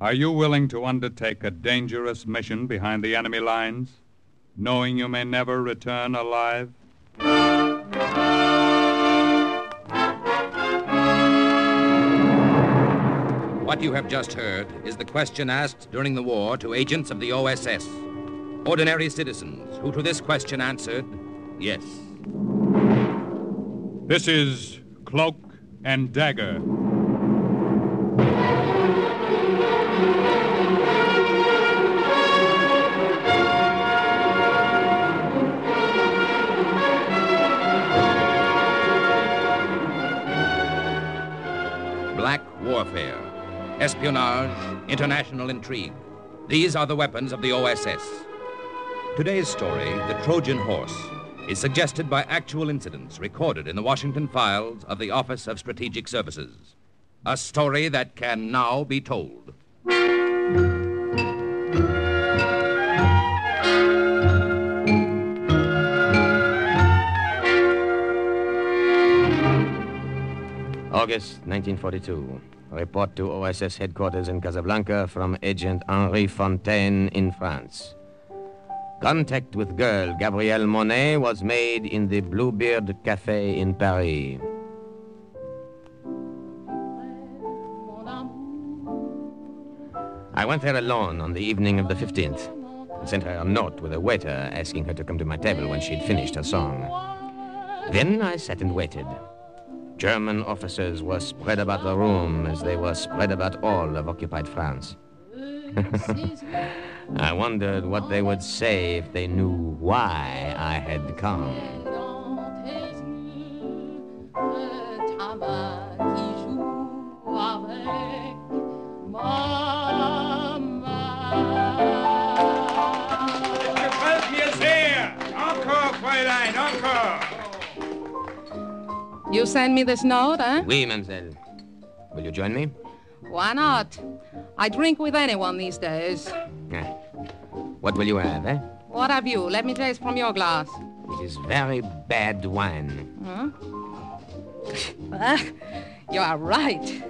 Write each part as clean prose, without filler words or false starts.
Are you willing to undertake a dangerous mission behind the enemy lines, knowing you may never return alive? What you have just heard is the question asked during the war to agents of the OSS, ordinary citizens who to this question answered, yes. This is Cloak and Dagger. Black warfare, espionage, international intrigue. These are the weapons of the OSS. Today's story, The Trojan Horse, is suggested by actual incidents recorded in the Washington files of the Office of Strategic Services. A story that can now be told. August 1942. Report to OSS headquarters in Casablanca from Agent Henri Fontaine in France. Contact with girl Gabrielle Monet was made in the Bluebeard Cafe in Paris. I went there alone on the evening of the 15th and sent her a note with a waiter asking her to come to my table when she'd finished her song. Then I sat and waited. German officers were spread about the room as they were spread about all of occupied France. I wondered what they would say if they knew why I had come. You send me this note, eh? Oui, mademoiselle. Will you join me? Why not? I drink with anyone these days. What will you have, eh? What have you? Let me taste from your glass. It is very bad wine. Huh? Well, you are right.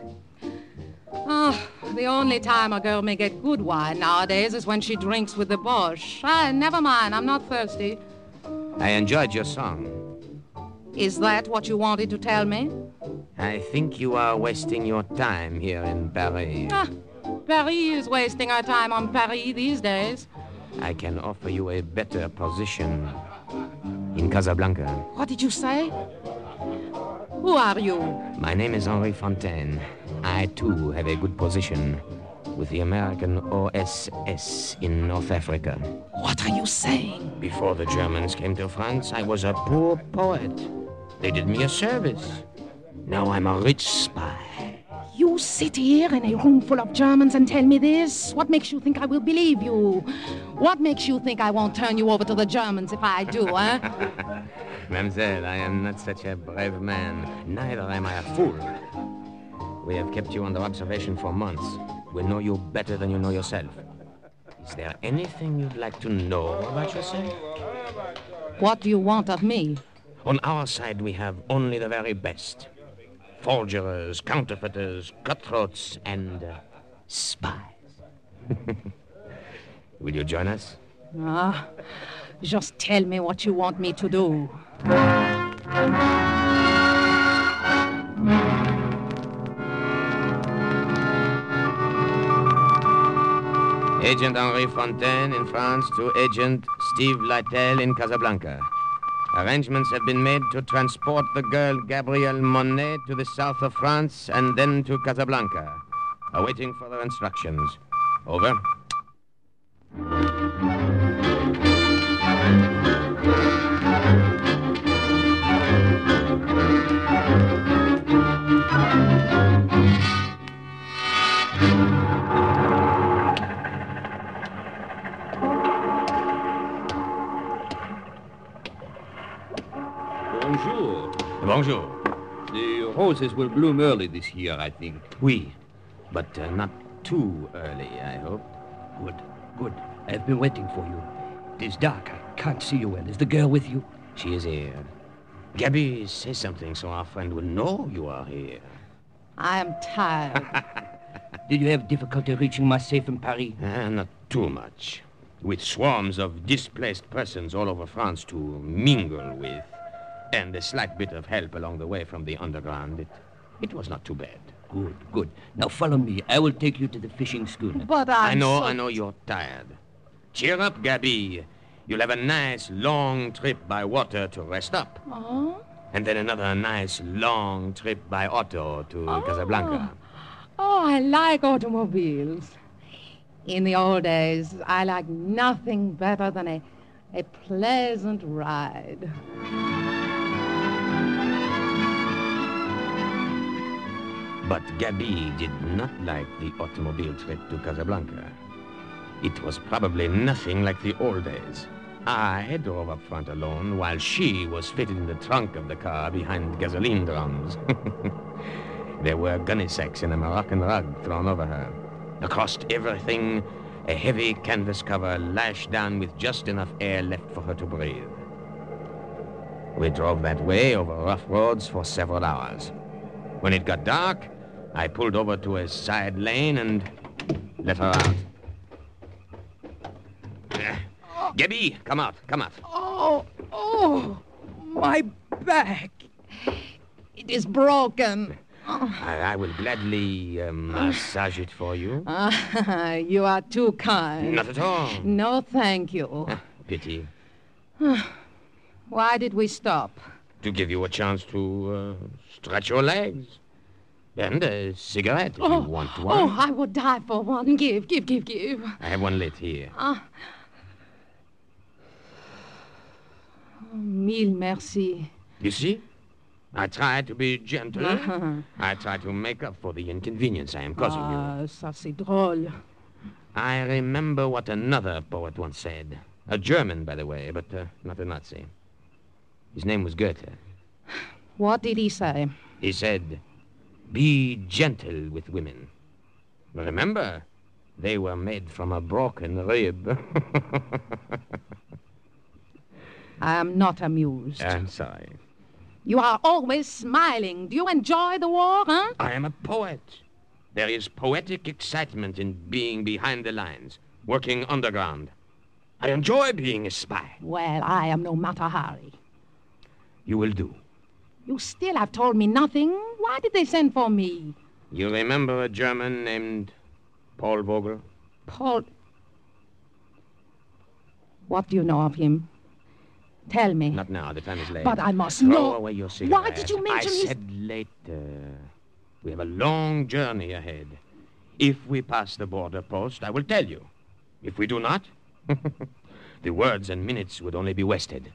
Oh, the only time a girl may get good wine nowadays is when she drinks with the Boche. Never mind, I'm not thirsty. I enjoyed your song. Is that what you wanted to tell me? I think you are wasting your time here in Paris. Paris is wasting our time on Paris these days. I can offer you a better position in Casablanca. What did you say? Who are you? My name is Henri Fontaine. I, too, have a good position with the American OSS in North Africa. What are you saying? Before the Germans came to France, I was a poor poet. They did me a service. Now I'm a rich spy. You sit here in a room full of Germans and tell me this? What makes you think I will believe you? What makes you think I won't turn you over to the Germans if I do, eh? Mademoiselle, I am not such a brave man. Neither am I a fool. We have kept you under observation for months. We know you better than you know yourself. Is there anything you'd like to know about yourself? What do you want of me? On our side, we have only the very best. Forgers, counterfeiters, cutthroats, and spies. Will you join us? Just tell me what you want me to do. Agent Henri Fontaine in France to Agent Steve Lytell in Casablanca. Arrangements have been made to transport the girl Gabrielle Monet to the south of France and then to Casablanca. Awaiting further instructions. Over. Bonjour. The roses will bloom early this year, I think. Oui, but not too early, I hope. Good. I've been waiting for you. It is dark. I can't see you well. Is the girl with you? She is here. Gabby, say something so our friend will know you are here. I am tired. Did you have difficulty reaching Marseille from Paris? Not too much. With swarms of displaced persons all over France to mingle with, and a slight bit of help along the way from the underground, it was not too bad. Good, good. Now follow me. I will take you to the fishing schooner. But I know you're tired. Cheer up, Gabby. You'll have a nice, long trip by water to rest up. Oh. And then another nice, long trip by auto to Casablanca. Oh, I like automobiles. In the old days, I liked nothing better than a pleasant ride. But Gabi did not like the automobile trip to Casablanca. It was probably nothing like the old days. I drove up front alone while she was fitted in the trunk of the car behind gasoline drums. There were gunny sacks and a Moroccan rug thrown over her. Across everything, a heavy canvas cover lashed down with just enough air left for her to breathe. We drove that way over rough roads for several hours. When it got dark, I pulled over to a side lane and let her out. Gabby, come out, come out. Oh, my back. It is broken. I will gladly massage it for you. You are too kind. Not at all. No, thank you. Pity. Why did we stop? To give you a chance to stretch your legs. And a cigarette, if you want one. Oh, I would die for one. Give. I have one lit here. Mille merci. You see? I try to be gentle. I try to make up for the inconvenience I am causing you. Ah, ça c'est drôle. I remember what another poet once said. A German, by the way, but not a Nazi. His name was Goethe. What did he say? He said, be gentle with women. Remember, they were made from a broken rib. I am not amused. I'm sorry. You are always smiling. Do you enjoy the war, huh? I am a poet. There is poetic excitement in being behind the lines, working underground. I enjoy being a spy. Well, I am no Matahari. You will do. You still have told me nothing. Why did they send for me? You remember a German named Paul Vogel? Paul? What do you know of him? Tell me. Not now. The time is late. But I must know. Throw away your cigarette. Why did you mention his... I said later. We have a long journey ahead. If we pass the border post, I will tell you. If we do not, the words and minutes would only be wasted.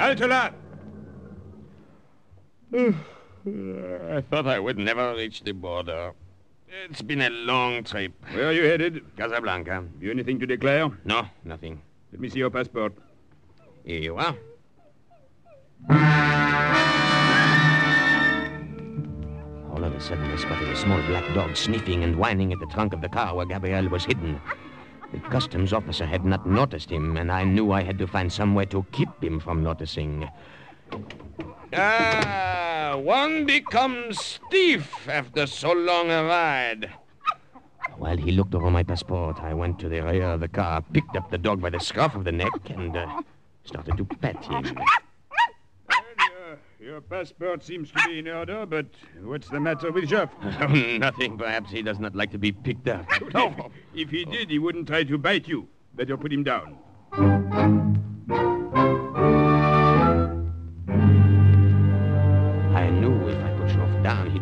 Altolat! I thought I would never reach the border. It's been a long trip. Where are you headed? Casablanca. Have you anything to declare? No, nothing. Let me see your passport. Here you are. All of a sudden, I spotted a small black dog sniffing and whining at the trunk of the car where Gabrielle was hidden. The customs officer had not noticed him, and I knew I had to find some way to keep him from noticing. One becomes stiff after so long a ride. While he looked over my passport, I went to the rear of the car, picked up the dog by the scruff of the neck, and started to pet him. Well, your passport seems to be in order, but what's the matter with Jeff? Nothing. Perhaps he does not like to be picked up. No. If he did, he wouldn't try to bite you. Better put him down.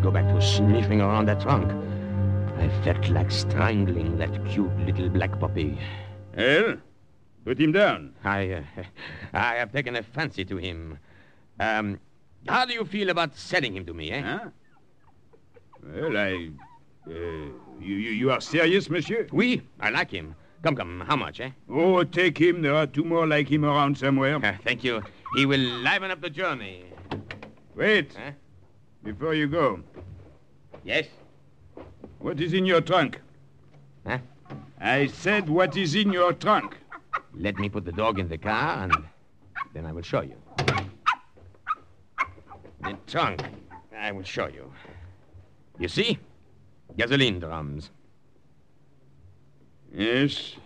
Go back to sniffing around that trunk. I felt like strangling that cute little black puppy. Well, put him down. I have taken a fancy to him. How do you feel about selling him to me, eh? Huh? Well, you are serious, monsieur? Oui, I like him. Come, how much, eh? Oh, take him. There are two more like him around somewhere. Thank you. He will liven up the journey. Wait. Huh? Before you go. Yes? What is in your trunk? Huh? I said what is in your trunk. Let me put the dog in the car, and then I will show you. The trunk. I will show you. You see? Gasoline drums. Yes,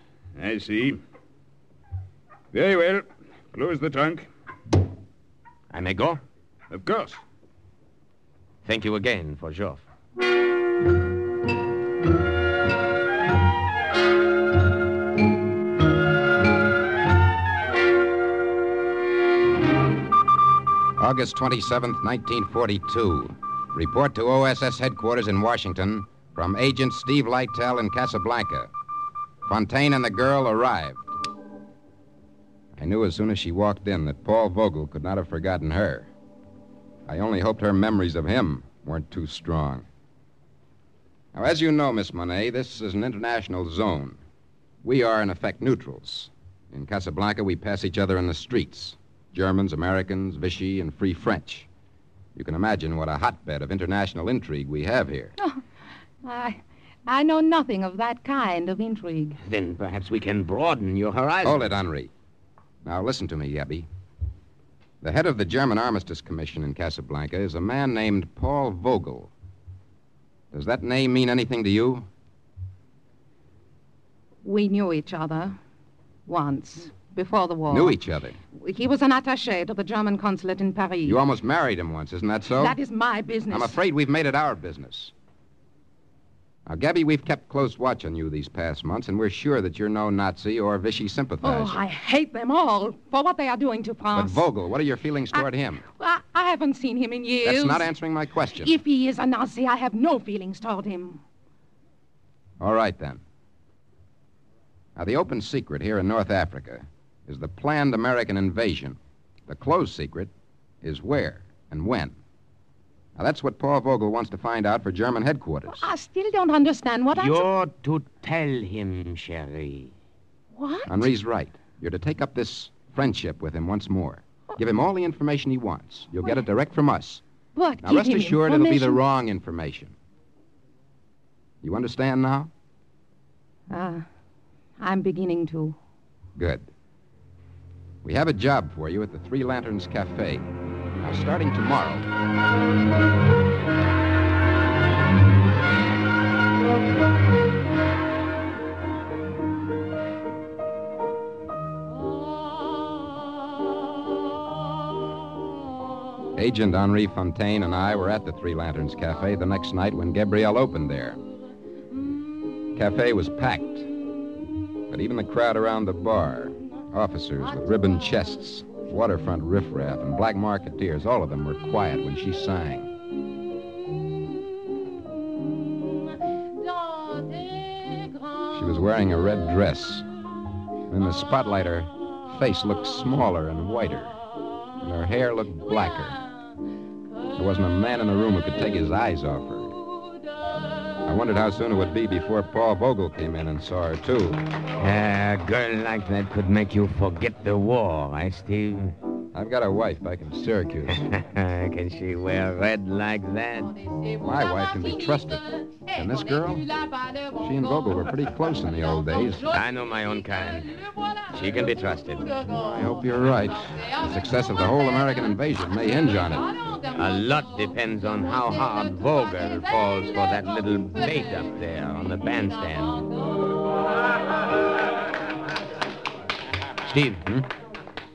I see. Very well. Close the trunk. I may go? Of course. Thank you again for Joff. August 27th, 1942. Report to OSS headquarters in Washington from Agent Steve Lytell in Casablanca. Fontaine and the girl arrived. I knew as soon as she walked in that Paul Vogel could not have forgotten her. I only hoped her memories of him weren't too strong. Now, as you know, Miss Monet, this is an international zone. We are, in effect, neutrals. In Casablanca, we pass each other in the streets. Germans, Americans, Vichy, and Free French. You can imagine what a hotbed of international intrigue we have here. Oh, I know nothing of that kind of intrigue. Then perhaps we can broaden your horizon. Hold it, Henri. Now, listen to me, Yabby. The head of the German Armistice Commission in Casablanca is a man named Paul Vogel. Does that name mean anything to you? We knew each other once, before the war. Knew each other? He was an attaché to the German consulate in Paris. You almost married him once, isn't that so? That is my business. I'm afraid we've made it our business. Now, Gabby, we've kept close watch on you these past months, and we're sure that you're no Nazi or Vichy sympathizer. Oh, I hate them all for what they are doing to France. But Vogel, what are your feelings toward him? I haven't seen him in years. That's not answering my question. If he is a Nazi, I have no feelings toward him. All right, then. Now, the open secret here in North Africa is the planned American invasion. The closed secret is where and when. Now, that's what Paul Vogel wants to find out for German headquarters. Well, I still don't understand what You're to tell him, Cherie. What? Henri's right. You're to take up this friendship with him once more. Give him all the information he wants. You'll get it direct from us. What? Now, rest assured it'll be the wrong information. You understand now? I'm beginning to. Good. We have a job for you at the Three Lanterns Cafe. Now, starting tomorrow. Agent Henri Fontaine and I were at the Three Lanterns Cafe the next night when Gabrielle opened there. The cafe was packed, but even the crowd around the bar, officers with ribbon chests, waterfront riffraff, and black marketeers, all of them were quiet when she sang. She was wearing a red dress. In the spotlight, her face looked smaller and whiter, and her hair looked blacker. There wasn't a man in the room who could take his eyes off her. I wondered how soon it would be before Paul Vogel came in and saw her, too. A girl like that could make you forget the war, right, Steve? I've got a wife back in Syracuse. Can she wear red like that? My wife can be trusted. And this girl? She and Vogel were pretty close in the old days. I know my own kind. She can be trusted. I hope you're right. The success of the whole American invasion may hinge on it. A lot depends on how hard Vogel falls for that little bait up there on the bandstand. Steve,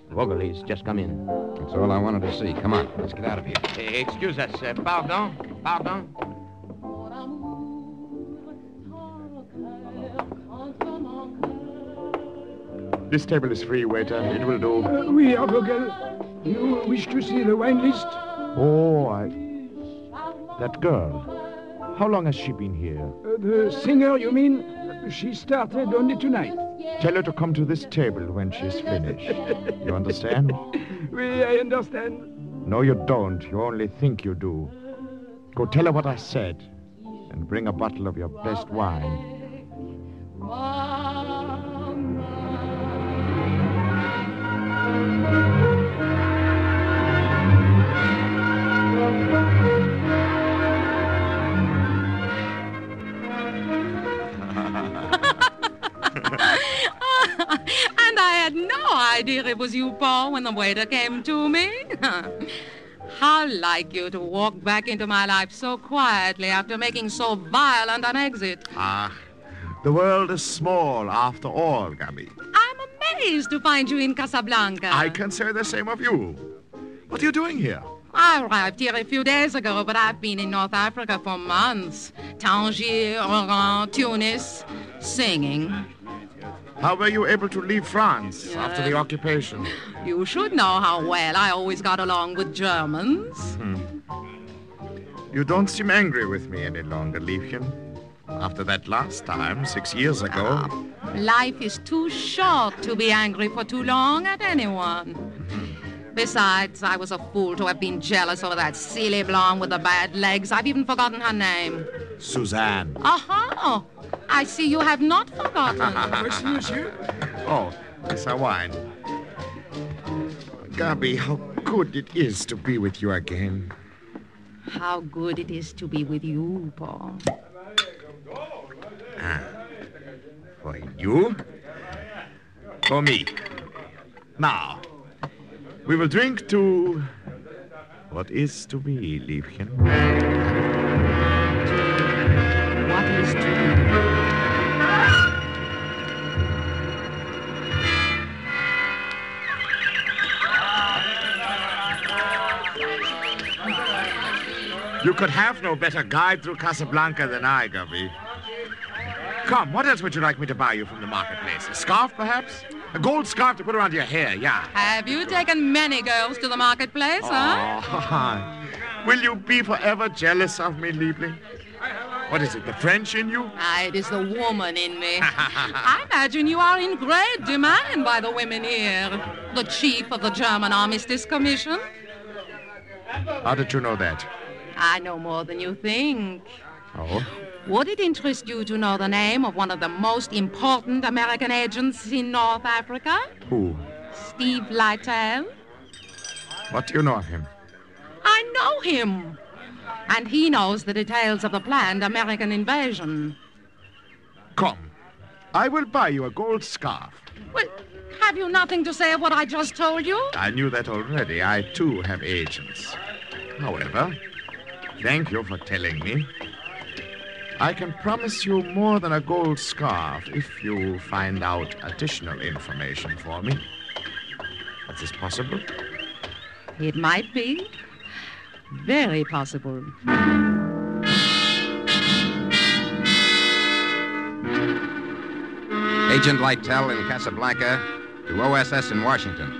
Vogel, he's just come in. That's all I wanted to see. Come on, let's get out of here. Excuse us. Pardon. This table is free, waiter. It will do. Oui, Vogel. You wish to see the wine list? Oh, that girl. How long has she been here? The singer, you mean? She started only tonight. Tell her to come to this table when she's finished. You understand? Oui, I understand. No, you don't. You only think you do. Go tell her what I said, and bring a bottle of your best wine. no idea it was you, Paul, when the waiter came to me. How like you to walk back into my life so quietly after making so violent an exit. Ah, the world is small after all, Gabby. I'm amazed to find you in Casablanca. I can say the same of you. What are you doing here? I arrived here a few days ago, but I've been in North Africa for months. Tangier, Oran, Tunis, singing. How were you able to leave France after the occupation? You should know how well I always got along with Germans. You don't seem angry with me any longer, Liebchen. After that last time, 6 years ago. Life is too short to be angry for too long at anyone. Besides, I was a fool to have been jealous over that silly blonde with the bad legs. I've even forgotten her name. Suzanne. Aha! Uh-huh. I see you have not forgotten. Oh, it's our wine. Gabby, how good it is to be with you again. How good it is to be with you, Paul. For you? For me. Now. We will drink to what is to be, Liebchen. What is to be? You could have no better guide through Casablanca than I, Gabby. Come, what else would you like me to buy you from the marketplace? A scarf, perhaps? A gold scarf to put around your hair, yeah. Have you taken many girls to the marketplace, huh? Will you be forever jealous of me, Liebling? What is it, the French in you? Ah, it is the woman in me. I imagine you are in great demand by the women here. The chief of the German Armistice Commission. How did you know that? I know more than you think. Oh? Would it interest you to know the name of one of the most important American agents in North Africa? Who? Steve Lytell. What do you know of him? I know him. And he knows the details of the planned American invasion. Come. I will buy you a gold scarf. Well, have you nothing to say of what I just told you? I knew that already. I, too, have agents. However, thank you for telling me. I can promise you more than a gold scarf if you find out additional information for me. Is this possible? It might be. Very possible. Agent Lytell in Casablanca to OSS in Washington.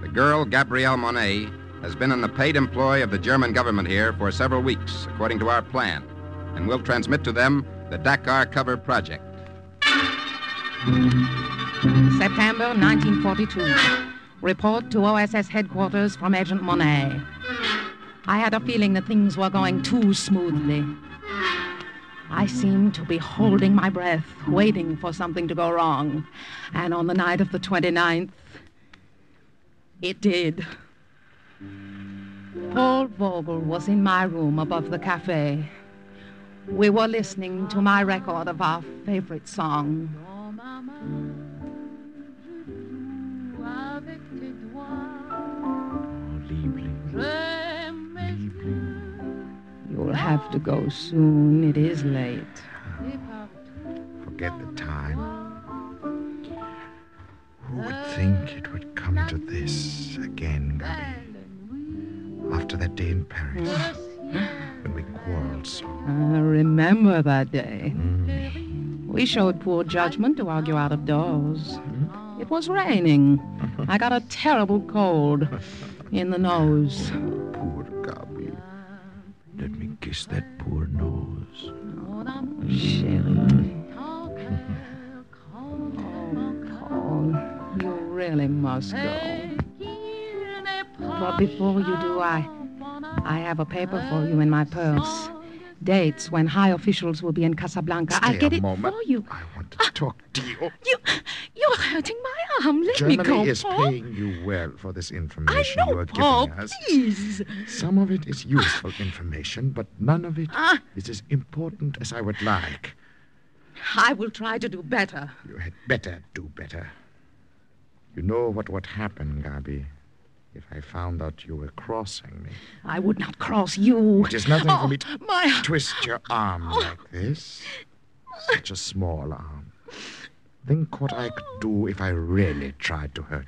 The girl, Gabrielle Monet, has been in the paid employ of the German government here for several weeks, according to our plan. And we'll transmit to them the Dakar cover project. September 1942. Report to OSS headquarters from Agent Monet. I had a feeling that things were going too smoothly. I seemed to be holding my breath, waiting for something to go wrong. And on the night of the 29th, it did. Paul Vogel was in my room above the cafe. We were listening to my record of our favorite song. You'll have to go soon. It is late. Forget the time. Who would think it would come to this again, Gabby? After that day in Paris. When we quarreled so. I remember that day. We showed poor judgment to argue out of doors. It was raining. I got a terrible cold in the nose. Poor Gabby. Let me kiss that poor nose. Oh, Sherry. Oh, Paul, you really must go. But before you do, I have a paper for you in my purse. Dates when high officials will be in Casablanca. I'll get it for you. I want to talk to you. You're hurting my arm. Let me go, Paul. Germany is paying you well for this information you are giving us. Please. Some of it is useful information, but none of it is as important as I would like. I will try to do better. You had better do better. You know what would happen, Gabi, if I found out you were crossing me. I would not cross you. It is nothing for me to twist your arm like this. Such a small arm. Think what I could do if I really tried to hurt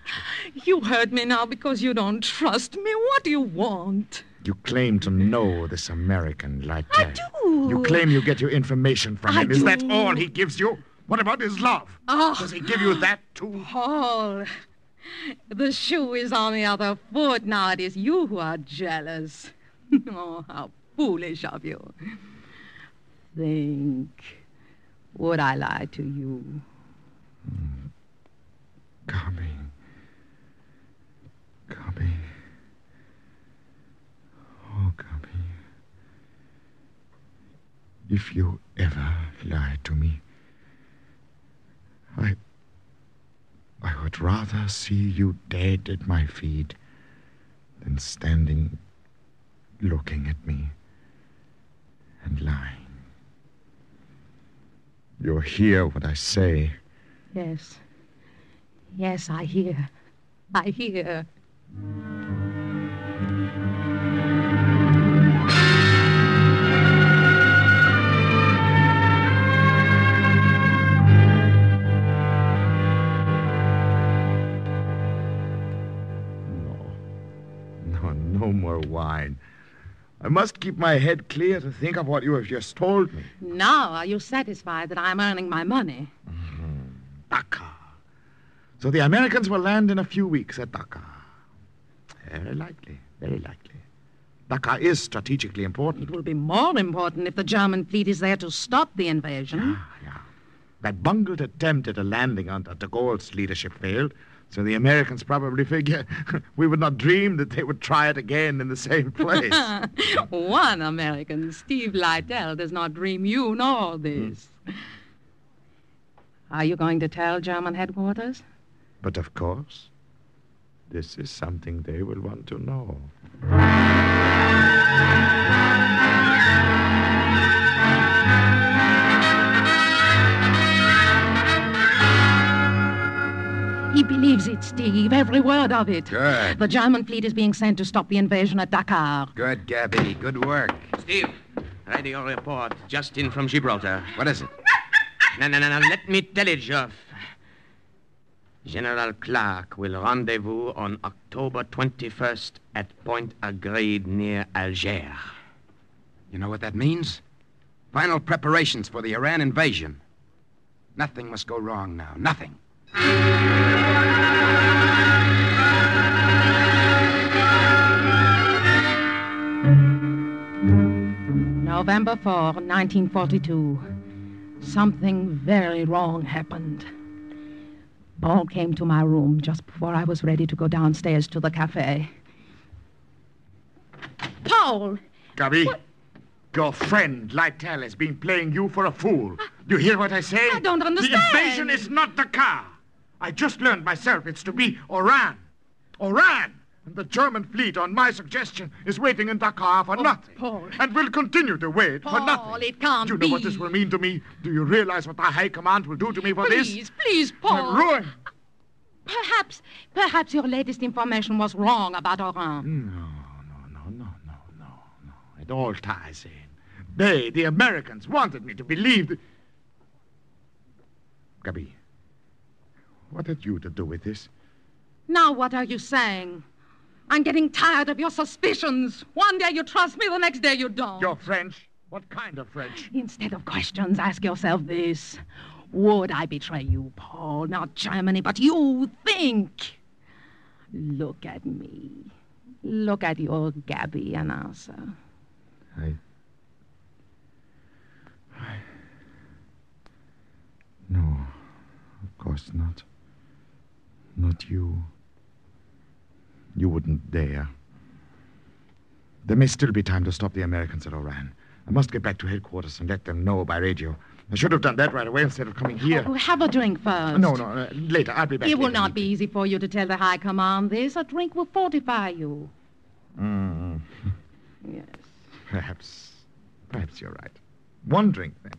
you. You hurt me now because you don't trust me. What do you want? You claim to know this American Lytell. I do. You claim you get your information from him. Is that all he gives you? What about his love? Does he give you that, too? Paul, the shoe is on the other foot. Now it is you who are jealous. Oh, how foolish of you. Think, would I lie to you? Gabi. Oh, Gabi. If you ever lie to me, I would rather see you dead at my feet than standing, looking at me and lying. You hear what I say? Yes. Yes, I hear. I hear. No more wine. I must keep my head clear to think of what you have just told me. Now, are you satisfied that I'm earning my money? Dakar. So the Americans will land in a few weeks at Dakar. Very likely, very likely. Dakar is strategically important. It will be more important if the German fleet is there to stop the invasion. Yeah. That bungled attempt at a landing under de Gaulle's leadership failed, so the Americans probably figure we would not dream that they would try it again in the same place. One American, Steve Lytell, does not dream you know all this. Are you going to tell German headquarters? But of course, this is something they will want to know. He believes it, Steve, every word of it. Good. The German fleet is being sent to stop the invasion at Dakar. Good, Gabi. Good work. Steve, radio report just in from Gibraltar. What is it? No. Let me tell it, Geoff. General Clark will rendezvous on October 21st at Point Agreed near Algiers. You know what that means? Final preparations for the Oran invasion. Nothing must go wrong now. Nothing. November 4, 1942. Something very wrong happened. Paul came to my room just before I was ready to go downstairs to the cafe. Paul! Gabi, what? Your friend, Lytell, has been playing you for a fool. Do you hear what I say? I don't understand. The invasion is not Dakar. I just learned myself it's to be Oran. Oran! And the German fleet, on my suggestion, is waiting in Dakar for nothing. Paul. And will continue to wait for nothing. Paul, it can't be. Do you know what this will mean to me? Do you realize what the High Command will do to me for this? Please, Paul. I'm ruined. Perhaps your latest information was wrong about Oran. No. It all ties in. They, the Americans, wanted me to believe that... Gabi, what had you to do with this? Now what are you saying? I'm getting tired of your suspicions. One day you trust me, the next day you don't. You're French? What kind of French? Instead of questions, ask yourself this. Would I betray you, Paul? Not Germany, but you. Think. Look at me. Look at your Gabi and answer. I... No, of course not. Not you. You wouldn't dare. There may still be time to stop the Americans at Oran. I must get back to headquarters and let them know by radio. I should have done that right away instead of coming here. Oh, have a drink first. No, later. I'll be back. It will not be easy for you to tell the High Command this. A drink will fortify you. Yes. Perhaps you're right. One drink, then.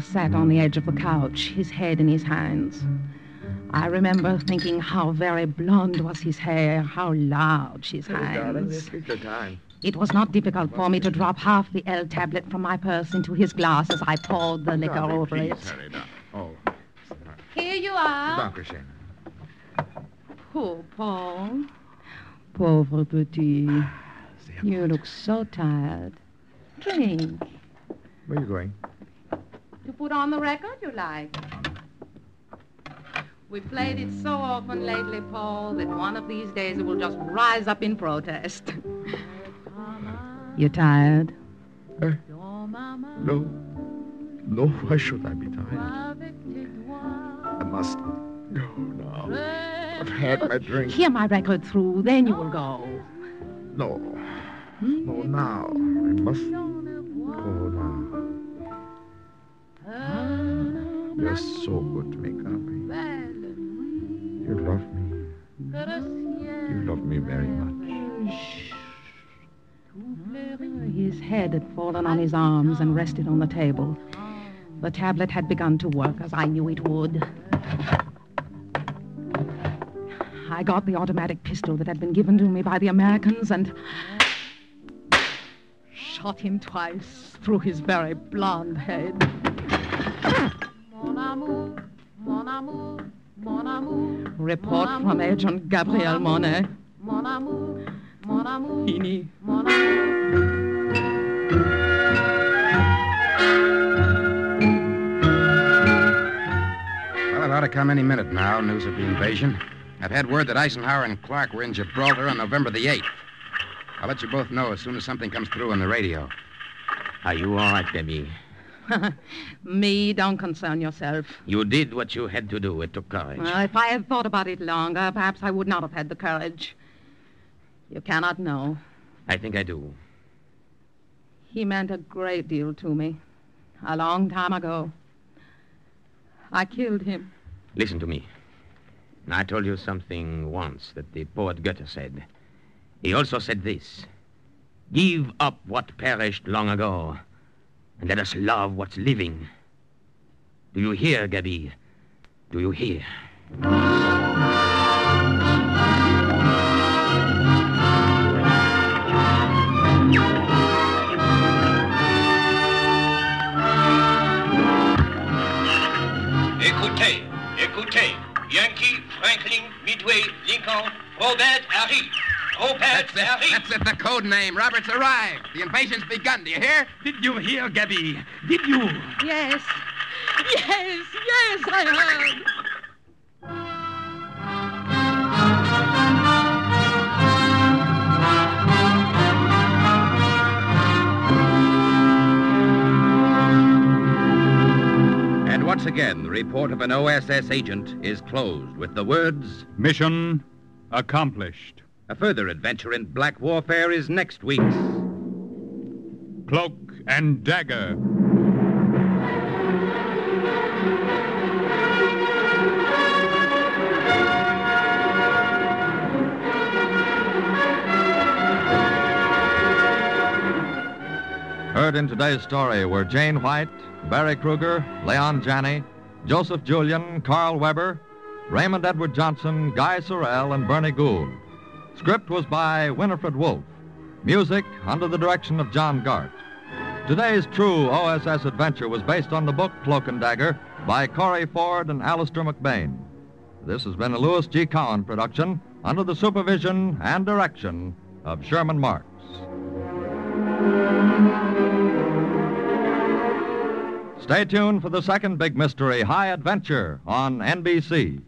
Gould sat on the edge of the couch, his head in his hands. I remember thinking how very blonde was his hair, how large his hands. Darling, this is your time. It was not difficult for me to drop half the L tablet from my purse into his glass as I poured the liquor over it. Oh. Here you are. Poor Paul. Pauvre petit. You look so tired. Drink. Where are you going? To put on the record you like. We've played it so often lately, Paul, that one of these days it will just rise up in protest. You tired? No. No, why should I be tired? I must go now. I've had my drink. Hear my record through, then you will go. No. No, now. I must go now. You're so good to me, Gabi. You love me. You love me very much. Shh. His head had fallen on his arms and rested on the table. The tablet had begun to work, as I knew it would. I got the automatic pistol that had been given to me by the Americans and shot him twice through his very blonde head. Mon amour, mon amour, mon amour. Report mon amour, from Agent Gabrielle Monet. Mon amour, mon amour, Fini. Mon amour. Well, it ought to come any minute now, news of the invasion. I've had word that Eisenhower and Clark were in Gibraltar on November the 8th. I'll let you both know as soon as something comes through on the radio. Are you all right, Debbie? Me, don't concern yourself. You did what you had to do. It took courage. Well, if I had thought about it longer, perhaps I would not have had the courage. You cannot know. I think I do. He meant a great deal to me. A long time ago. I killed him. Listen to me. I told you something once that the poet Goethe said. He also said this: give up what perished long ago, and let us love what's living. Do you hear, Gabi? Do you hear? Écoutez, écoutez. Yankee, Franklin, Midway, Lincoln, Robert, Harry. Robert, Harry. That's it, the code name. Robert's arrived. The invasion's begun. Do you hear? Did you hear, Gabi? Did you? Yes. Yes, yes, I heard. Once again, the report of an OSS agent is closed with the words, mission accomplished. A further adventure in black warfare is next week's Cloak and Dagger. Heard in today's story were Jane White, Barry Krueger, Leon Janney, Joseph Julian, Carl Weber, Raymond Edward Johnson, Guy Sorrell, and Bernie Gould. Script was by Winifred Wolfe. Music under the direction of John Gart. Today's true OSS adventure was based on the book Cloak and Dagger by Corey Ford and Alistair McBain. This has been a Lewis G. Cowan production under the supervision and direction of Sherman Marks. Stay tuned for the second big mystery, High Adventure, on NBC.